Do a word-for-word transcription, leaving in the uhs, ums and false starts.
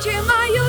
начинаю